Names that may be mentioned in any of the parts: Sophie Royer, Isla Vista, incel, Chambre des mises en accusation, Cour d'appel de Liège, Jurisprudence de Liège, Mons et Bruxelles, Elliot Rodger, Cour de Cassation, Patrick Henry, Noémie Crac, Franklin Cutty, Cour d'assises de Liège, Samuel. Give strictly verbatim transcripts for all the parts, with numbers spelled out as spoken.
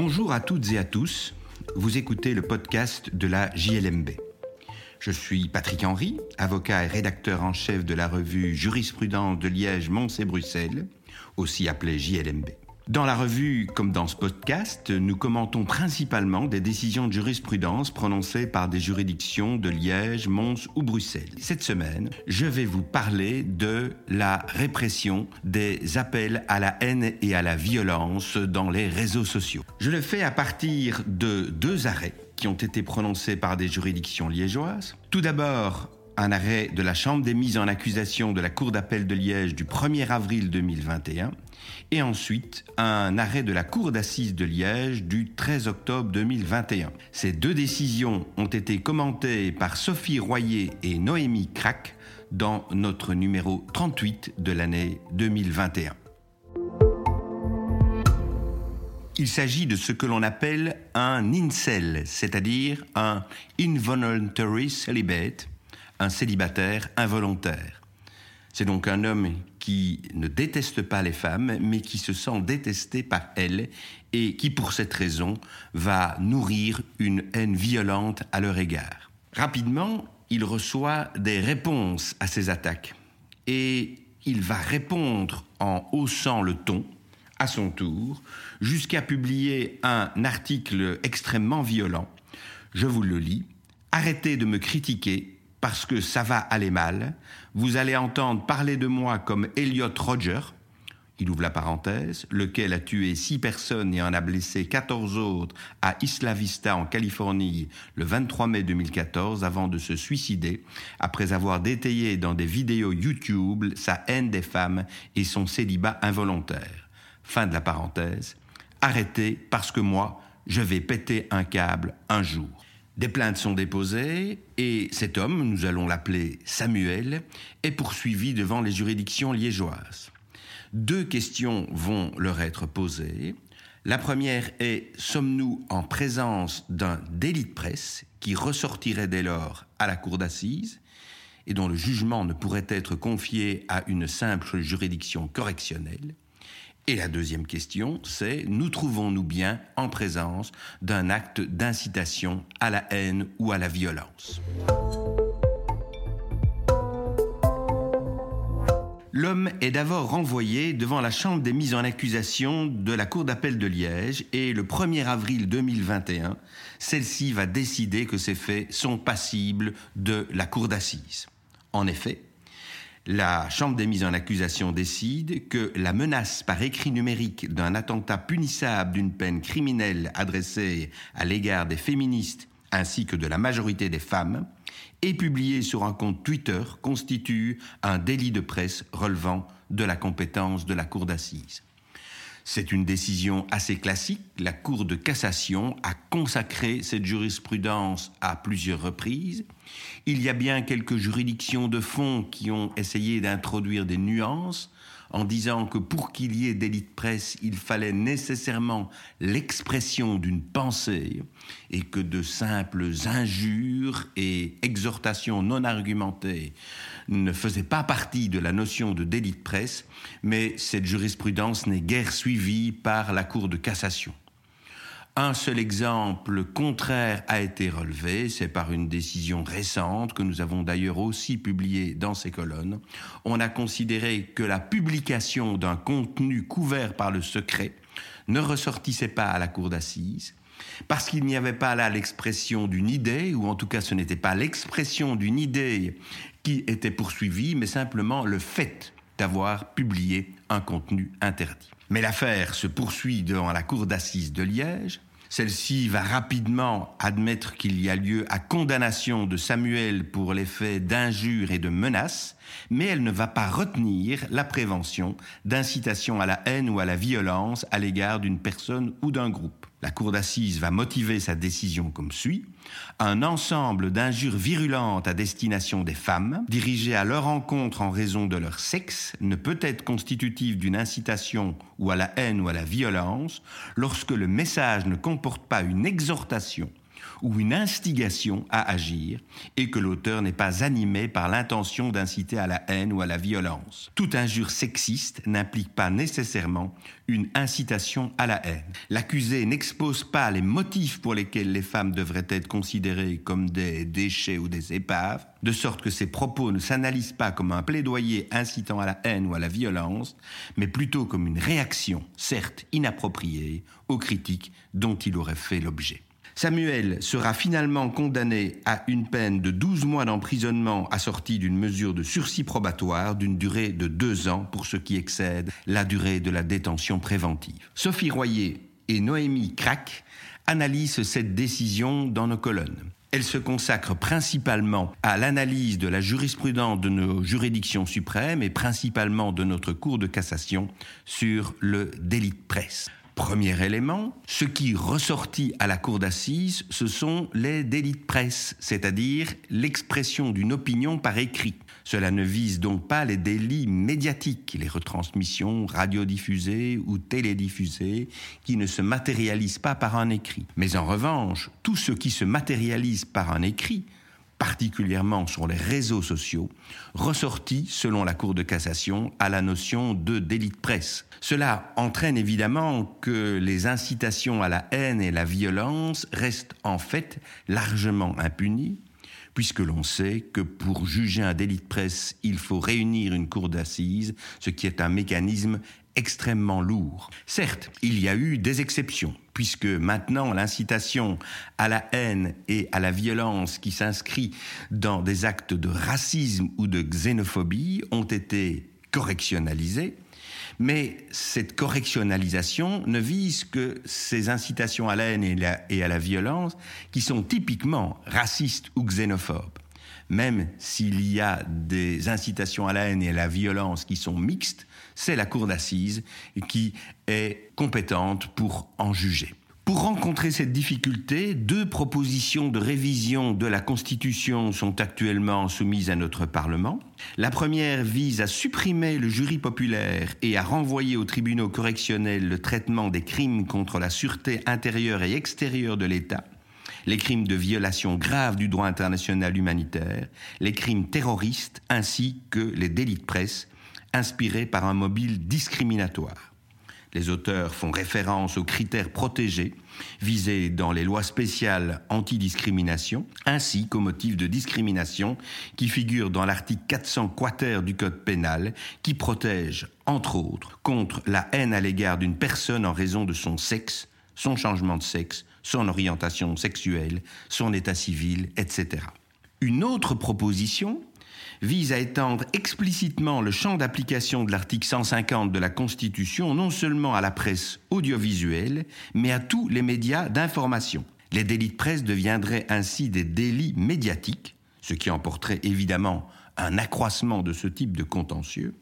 Bonjour à toutes et à tous, vous écoutez le podcast de la J L M B. Je suis Patrick Henry, avocat et rédacteur en chef de la revue Jurisprudence de Liège, Mons et Bruxelles, aussi appelée J L M B. Dans la revue, comme dans ce podcast, nous commentons principalement des décisions de jurisprudence prononcées par des juridictions de Liège, Mons ou Bruxelles. Cette semaine, je vais vous parler de la répression des appels à la haine et à la violence dans les réseaux sociaux. Je le fais à partir de deux arrêts qui ont été prononcés par des juridictions liégeoises. Tout d'abord, un arrêt de la Chambre des mises en accusation de la Cour d'appel de Liège du premier avril deux mille vingt et un et ensuite un arrêt de la Cour d'assises de Liège du treize octobre deux mille vingt et un. Ces deux décisions ont été commentées par Sophie Royer et Noémie Crac dans notre numéro trente-huit de l'année deux mille vingt et un. Il s'agit de ce que l'on appelle un incel, c'est-à-dire un involuntary celibate, un célibataire involontaire. C'est donc un homme qui ne déteste pas les femmes, mais qui se sent détesté par elles et qui, pour cette raison, va nourrir une haine violente à leur égard. Rapidement, il reçoit des réponses à ces attaques et il va répondre en haussant le ton, à son tour, jusqu'à publier un article extrêmement violent. Je vous le lis. « Arrêtez de me critiquer. Parce que ça va aller mal, vous allez entendre parler de moi comme Elliot Rodger, il ouvre la parenthèse, lequel a tué six personnes et en a blessé quatorze autres à Isla Vista en Californie le vingt-trois mai deux mille quatorze avant de se suicider après avoir détaillé dans des vidéos YouTube sa haine des femmes et son célibat involontaire. Fin de la parenthèse. Arrêtez parce que moi, je vais péter un câble un jour. » Des plaintes sont déposées et cet homme, nous allons l'appeler Samuel, est poursuivi devant les juridictions liégeoises. Deux questions vont leur être posées. La première est « Sommes-nous en présence d'un délit de presse qui ressortirait dès lors à la cour d'assises et dont le jugement ne pourrait être confié à une simple juridiction correctionnelle ?» Et la deuxième question, c'est « Nous trouvons-nous bien en présence d'un acte d'incitation à la haine ou à la violence ?» L'homme est d'abord renvoyé devant la Chambre des mises en accusation de la Cour d'appel de Liège et le premier avril deux mille vingt et un, celle-ci va décider que ces faits sont passibles de la Cour d'assises. En effet, la Chambre des mises en accusation décide que la menace par écrit numérique d'un attentat punissable d'une peine criminelle adressée à l'égard des féministes ainsi que de la majorité des femmes et publiée sur un compte Twitter constitue un délit de presse relevant de la compétence de la Cour d'assises. C'est une décision assez classique. La Cour de Cassation a consacré cette jurisprudence à plusieurs reprises. Il y a bien quelques juridictions de fond qui ont essayé d'introduire des nuances en disant que pour qu'il y ait délit de presse, il fallait nécessairement l'expression d'une pensée et que de simples injures et exhortations non argumentées ne faisaient pas partie de la notion de délit de presse, mais cette jurisprudence n'est guère suivie par la Cour de Cassation. Un seul exemple contraire a été relevé, c'est par une décision récente que nous avons d'ailleurs aussi publiée dans ces colonnes. On a considéré que la publication d'un contenu couvert par le secret ne ressortissait pas à la cour d'assises parce qu'il n'y avait pas là l'expression d'une idée, ou en tout cas ce n'était pas l'expression d'une idée qui était poursuivie, mais simplement le fait d'avoir publié un contenu interdit. Mais l'affaire se poursuit devant la cour d'assises de Liège. Celle-ci va rapidement admettre qu'il y a lieu à condamnation de Samuel pour les faits d'injures et de menaces, mais elle ne va pas retenir la prévention d'incitation à la haine ou à la violence à l'égard d'une personne ou d'un groupe. La cour d'assises va motiver sa décision comme suit. Un ensemble d'injures virulentes à destination des femmes, dirigées à leur encontre en raison de leur sexe, ne peut être constitutif d'une incitation ou à la haine ou à la violence lorsque le message ne comporte pas une exhortation ou une instigation à agir et que l'auteur n'est pas animé par l'intention d'inciter à la haine ou à la violence. Toute injure sexiste n'implique pas nécessairement une incitation à la haine. L'accusé n'expose pas les motifs pour lesquels les femmes devraient être considérées comme des déchets ou des épaves, de sorte que ses propos ne s'analysent pas comme un plaidoyer incitant à la haine ou à la violence, mais plutôt comme une réaction, certes inappropriée, aux critiques dont il aurait fait l'objet. Samuel sera finalement condamné à une peine de douze mois d'emprisonnement assortie d'une mesure de sursis probatoire d'une durée de deux ans pour ce qui excède la durée de la détention préventive. Sophie Royer et Noémie Crac analysent cette décision dans nos colonnes. Elle se consacre principalement à l'analyse de la jurisprudence de nos juridictions suprêmes et principalement de notre Cour de cassation sur le délit de presse. Premier élément, ce qui ressortit à la cour d'assises, ce sont les délits de presse, c'est-à-dire l'expression d'une opinion par écrit. Cela ne vise donc pas les délits médiatiques, les retransmissions radiodiffusées ou télédiffusées, qui ne se matérialisent pas par un écrit. Mais en revanche, tout ce qui se matérialise par un écrit, particulièrement sur les réseaux sociaux, ressortit, selon la Cour de cassation, à la notion de délit de presse. Cela entraîne évidemment que les incitations à la haine et la violence restent en fait largement impunies, puisque l'on sait que pour juger un délit de presse, il faut réunir une cour d'assises, ce qui est un mécanisme extrêmement lourd. Certes, il y a eu des exceptions, puisque maintenant l'incitation à la haine et à la violence qui s'inscrit dans des actes de racisme ou de xénophobie ont été correctionnalisées, mais cette correctionnalisation ne vise que ces incitations à la haine et, la, et à la violence qui sont typiquement racistes ou xénophobes. Même s'il y a des incitations à la haine et à la violence qui sont mixtes, c'est la cour d'assises qui est compétente pour en juger. Pour rencontrer cette difficulté, deux propositions de révision de la Constitution sont actuellement soumises à notre Parlement. La première vise à supprimer le jury populaire et à renvoyer aux tribunaux correctionnels le traitement des crimes contre la sûreté intérieure et extérieure de l'État, les crimes de violation grave du droit international humanitaire, les crimes terroristes ainsi que les délits de presse inspirés par un mobile discriminatoire. Les auteurs font référence aux critères protégés visés dans les lois spéciales antidiscrimination ainsi qu'aux motifs de discrimination qui figurent dans l'article quatre cents quater du Code pénal qui protège, entre autres, contre la haine à l'égard d'une personne en raison de son sexe, son changement de sexe, son orientation sexuelle, son état civil, et cetera. Une autre proposition vise à étendre explicitement le champ d'application de l'article cent cinquante de la Constitution non seulement à la presse audiovisuelle, mais à tous les médias d'information. Les délits de presse deviendraient ainsi des délits médiatiques, ce qui emporterait évidemment un accroissement de ce type de contentieux,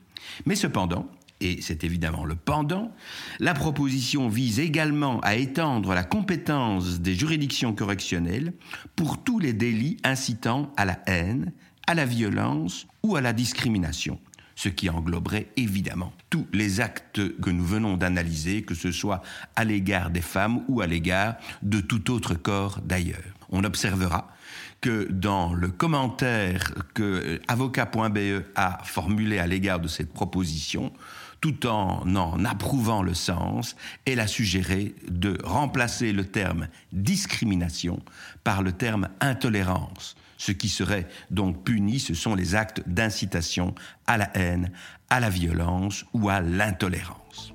mais cependant, et c'est évidemment le pendant, la proposition vise également à étendre la compétence des juridictions correctionnelles pour tous les délits incitant à la haine, à la violence ou à la discrimination, ce qui engloberait évidemment tous les actes que nous venons d'analyser, que ce soit à l'égard des femmes ou à l'égard de tout autre corps d'ailleurs. On observera que dans le commentaire que Avocat point B E a formulé à l'égard de cette proposition, tout en en approuvant le sens, elle a suggéré de remplacer le terme « discrimination » par le terme « intolérance ». Ce qui serait donc puni, ce sont les actes d'incitation à la haine, à la violence ou à l'intolérance.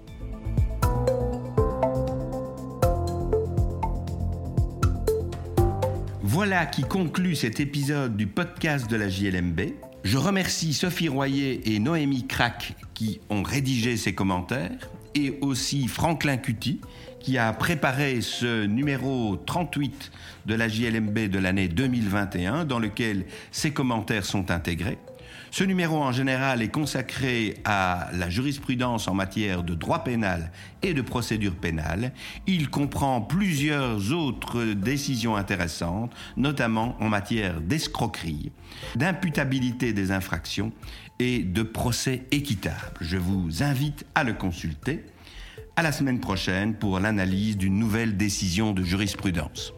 Voilà qui conclut cet épisode du podcast de la J L M B. Je remercie Sophie Royer et Noémie Crac qui ont rédigé ces commentaires et aussi Franklin Cutty qui a préparé ce numéro trente-huit de la J L M B de l'année deux mille vingt et un dans lequel ces commentaires sont intégrés. Ce numéro en général est consacré à la jurisprudence en matière de droit pénal et de procédure pénale. Il comprend plusieurs autres décisions intéressantes, notamment en matière d'escroquerie, d'imputabilité des infractions et de procès équitable. Je vous invite à le consulter. À la semaine prochaine pour l'analyse d'une nouvelle décision de jurisprudence.